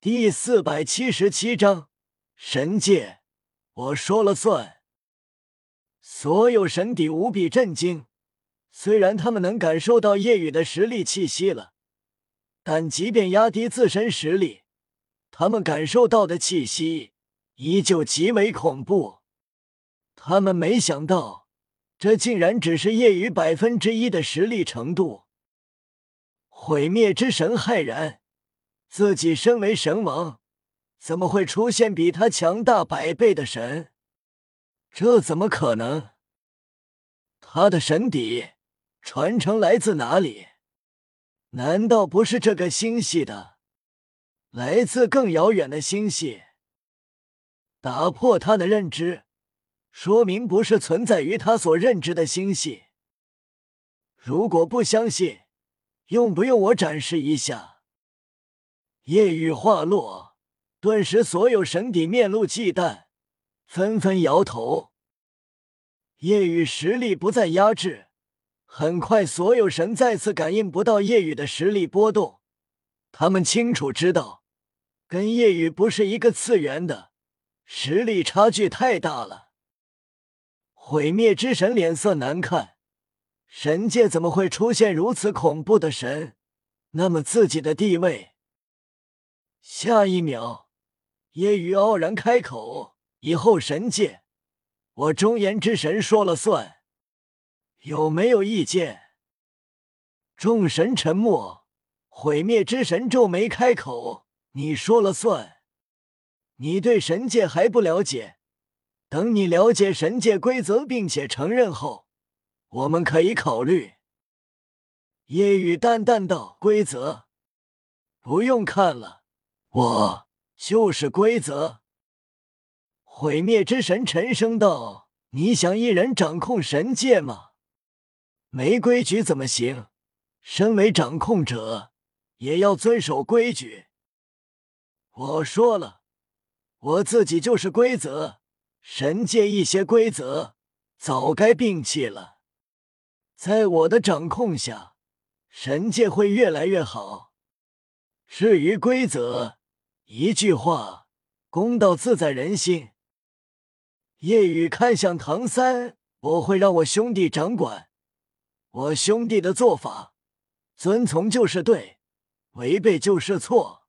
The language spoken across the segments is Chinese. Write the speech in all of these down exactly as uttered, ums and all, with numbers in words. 第四百七十七章神界，我说了算。所有神邸无比震惊，虽然他们能感受到夜雨的实力气息了，但即便压低自身实力，他们感受到的气息依旧极为恐怖。他们没想到，这竟然只是夜雨百分之一的实力程度。毁灭之神骇然。自己身为神王，怎么会出现比他强大百倍的神？这怎么可能？他的神邸传承来自哪里？难道不是这个星系的？来自更遥远的星系？打破他的认知，说明不是存在于他所认知的星系。如果不相信，用不用我展示一下？夜雨话落，顿时所有神邸面露忌惮，纷纷摇头。夜雨实力不再压制，很快所有神再次感应不到夜雨的实力波动。他们清楚知道，跟夜雨不是一个次元的，实力差距太大了。毁灭之神脸色难看，神界怎么会出现如此恐怖的神？那么自己的地位？下一秒，夜雨傲然开口：“以后神界，我中炎之神说了算，有没有意见？”众神沉默，毁灭之神皱眉开口：“你说了算，你对神界还不了解，等你了解神界规则并且承认后，我们可以考虑。”夜雨淡淡道：“规则，不用看了。”我就是规则。毁灭之神沉声道：“你想一人掌控神界吗？没规矩怎么行？身为掌控者，也要遵守规矩。我说了，我自己就是规则。神界一些规则早该摒弃了，在我的掌控下，神界会越来越好。至于规则。”一句话，公道自在人心。夜雨看向唐三：“我会让我兄弟掌管，我兄弟的做法，遵从就是对，违背就是错。”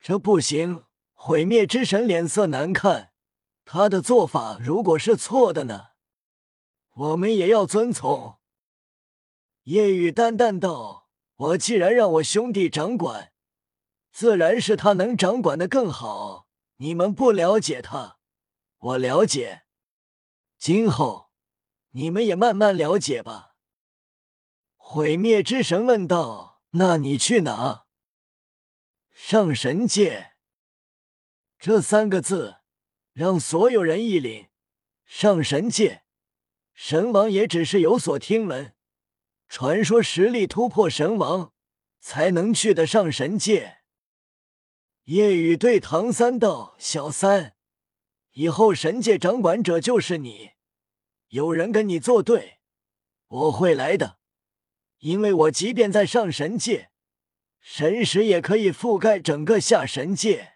这不行！毁灭之神脸色难看，他的做法如果是错的呢？我们也要遵从。夜雨淡淡道：“我既然让我兄弟掌管，自然是他能掌管的更好，你们不了解他，我了解。今后，你们也慢慢了解吧。”毁灭之神问道：“那你去哪？”“上神界。”这三个字，让所有人一凛。上神界，神王也只是有所听闻，传说实力突破神王，才能去得上神界。夜雨对唐三道：“小三，以后神界掌管者就是你，有人跟你作对，我会来的。因为我即便在上神界，神识也可以覆盖整个下神界。”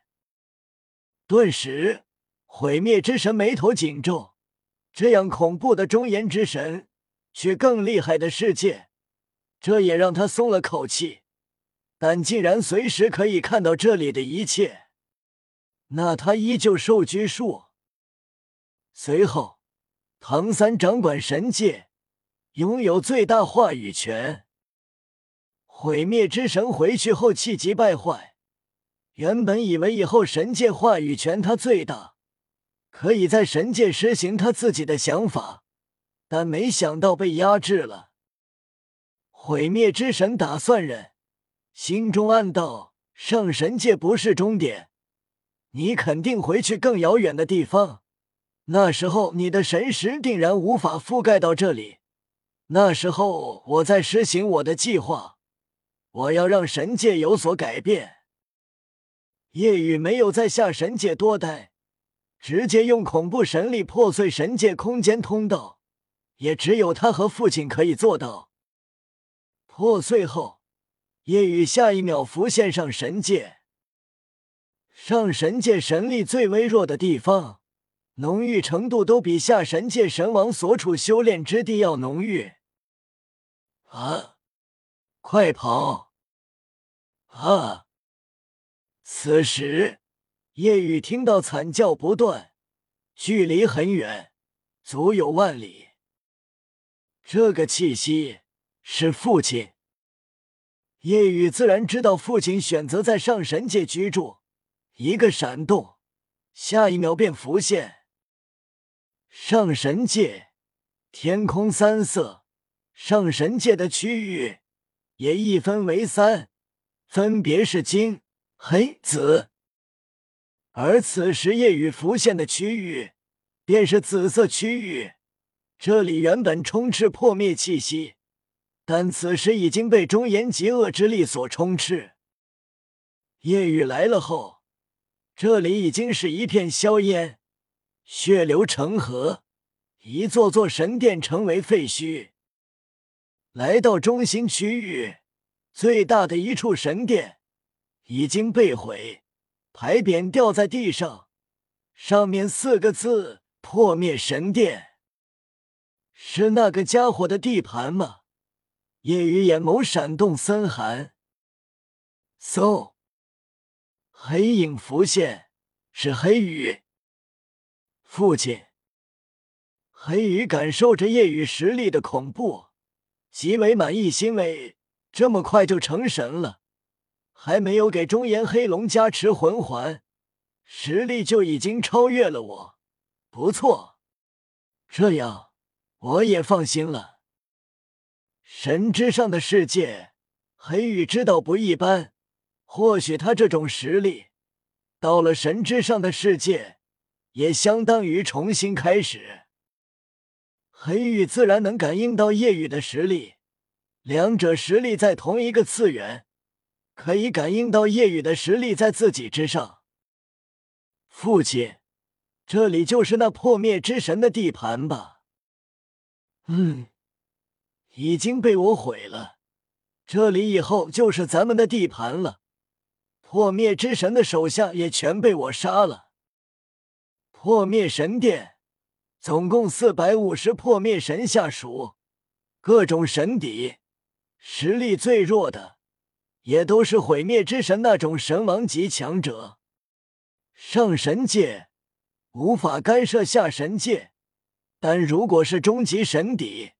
顿时，毁灭之神眉头紧皱，这样恐怖的中炎之神，却更厉害的世界，这也让他松了口气。但竟然随时可以看到这里的一切，那他依旧受拘束。随后，唐三掌管神界，拥有最大话语权。毁灭之神回去后气急败坏，原本以为以后神界话语权他最大，可以在神界施行他自己的想法，但没想到被压制了。毁灭之神打算忍，心中暗道：“上神界不是终点，你肯定回去更遥远的地方。那时候你的神识定然无法覆盖到这里。那时候我在施行我的计划，我要让神界有所改变。”夜雨没有在下神界多待，直接用恐怖神力破碎神界空间通道，也只有他和父亲可以做到。破碎后。夜雨下一秒浮现上神界。上神界神力最微弱的地方，浓郁程度都比下神界神王所处修炼之地要浓郁。啊！快跑！啊！此时，夜雨听到惨叫不断，距离很远，足有万里。这个气息是父亲。夜雨自然知道父亲选择在上神界居住，一个闪动，下一秒便浮现。上神界，天空三色，上神界的区域也一分为三，分别是金、黑、紫。而此时夜雨浮现的区域便是紫色区域，这里原本充斥破灭气息，但此时已经被中炎极恶之力所充斥。夜雨来了后，这里已经是一片硝烟，血流成河，一座座神殿成为废墟。来到中心区域，最大的一处神殿已经被毁，牌匾掉在地上，上面四个字“破灭神殿”。是那个家伙的地盘吗？夜雨眼眸闪动森寒。嗖，黑影浮现，是黑羽。父亲。黑羽感受着夜雨实力的恐怖，极为满意，欣慰，这么快就成神了，还没有给中炎黑龙加持魂环，实力就已经超越了我，不错，这样我也放心了。神之上的世界，黑羽知道不一般，或许他这种实力到了神之上的世界，也相当于重新开始。黑羽自然能感应到夜雨的实力，两者实力在同一个次元，可以感应到夜雨的实力在自己之上。父亲，这里就是那破灭之神的地盘吧？嗯，已经被我毁了，这里以后就是咱们的地盘了。破灭之神的手下也全被我杀了。破灭神殿总共四百五十破灭神下属，各种神邸，实力最弱的也都是毁灭之神那种神王级强者。上神界无法干涉下神界，但如果是终极神邸，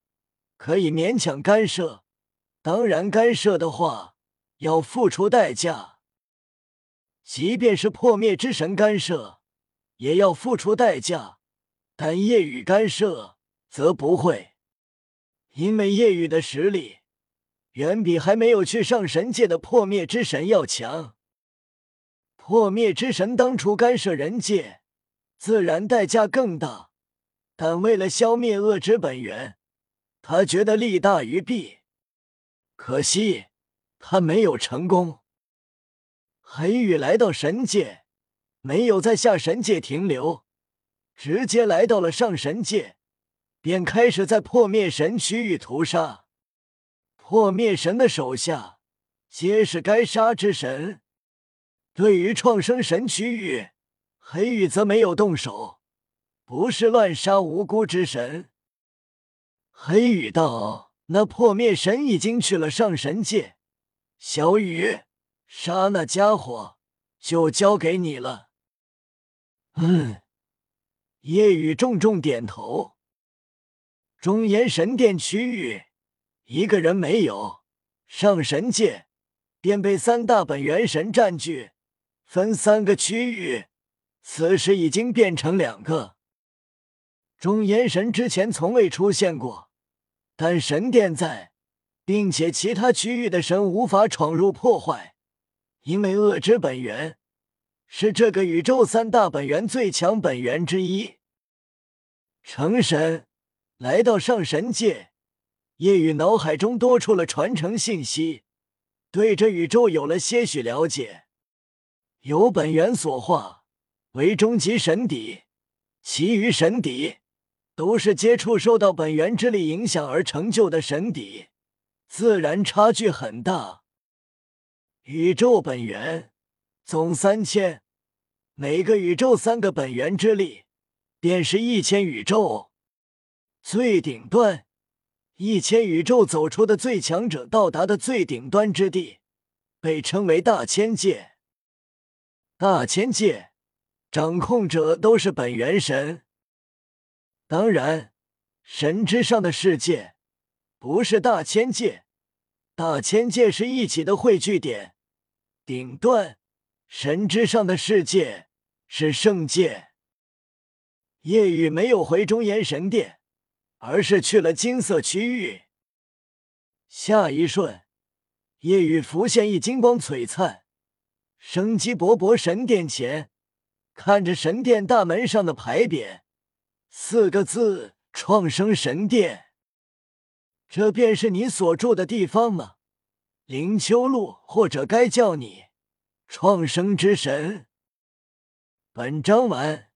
可以勉强干涉，当然干涉的话要付出代价。即便是破灭之神干涉也要付出代价，但夜雨干涉则不会，因为夜雨的实力远比还没有去上神界的破灭之神要强。破灭之神当初干涉人界，自然代价更大，但为了消灭恶之本源，他觉得利大于弊，可惜他没有成功。黑羽来到神界，没有在下神界停留，直接来到了上神界，便开始在破灭神区域屠杀。破灭神的手下皆是该杀之神。对于创生神区域，黑羽则没有动手，不是乱杀无辜之神。黑羽道：“那破灭神已经去了上神界，小雨，杀那家伙就交给你了。”嗯。夜雨重重点头。中炎神殿区域一个人没有，上神界便被三大本源神占据，分三个区域，此时已经变成两个。中炎神之前从未出现过，但神殿在，并且其他区域的神无法闯入破坏，因为恶之本源是这个宇宙三大本源最强本源之一。成神来到上神界，夜雨脑海中多出了传承信息，对这宇宙有了些许了解。由本源所化为终极神邸，其余神邸都是接触受到本源之力影响而成就的神邸，自然差距很大。宇宙本源总三千，每个宇宙三个本源之力，便是一千宇宙。最顶端，一千宇宙走出的最强者到达的最顶端之地，被称为大千界。大千界，掌控者都是本源神。当然，神之上的世界，不是大千界。大千界是一起的汇聚点，顶端，神之上的世界是圣界。夜雨没有回中岩神殿，而是去了金色区域。下一瞬，夜雨浮现一金光璀璨，生机勃勃神殿前，看着神殿大门上的牌匾，四个字：创生神殿。这便是你所住的地方吗？灵丘路，或者该叫你创生之神。本章完。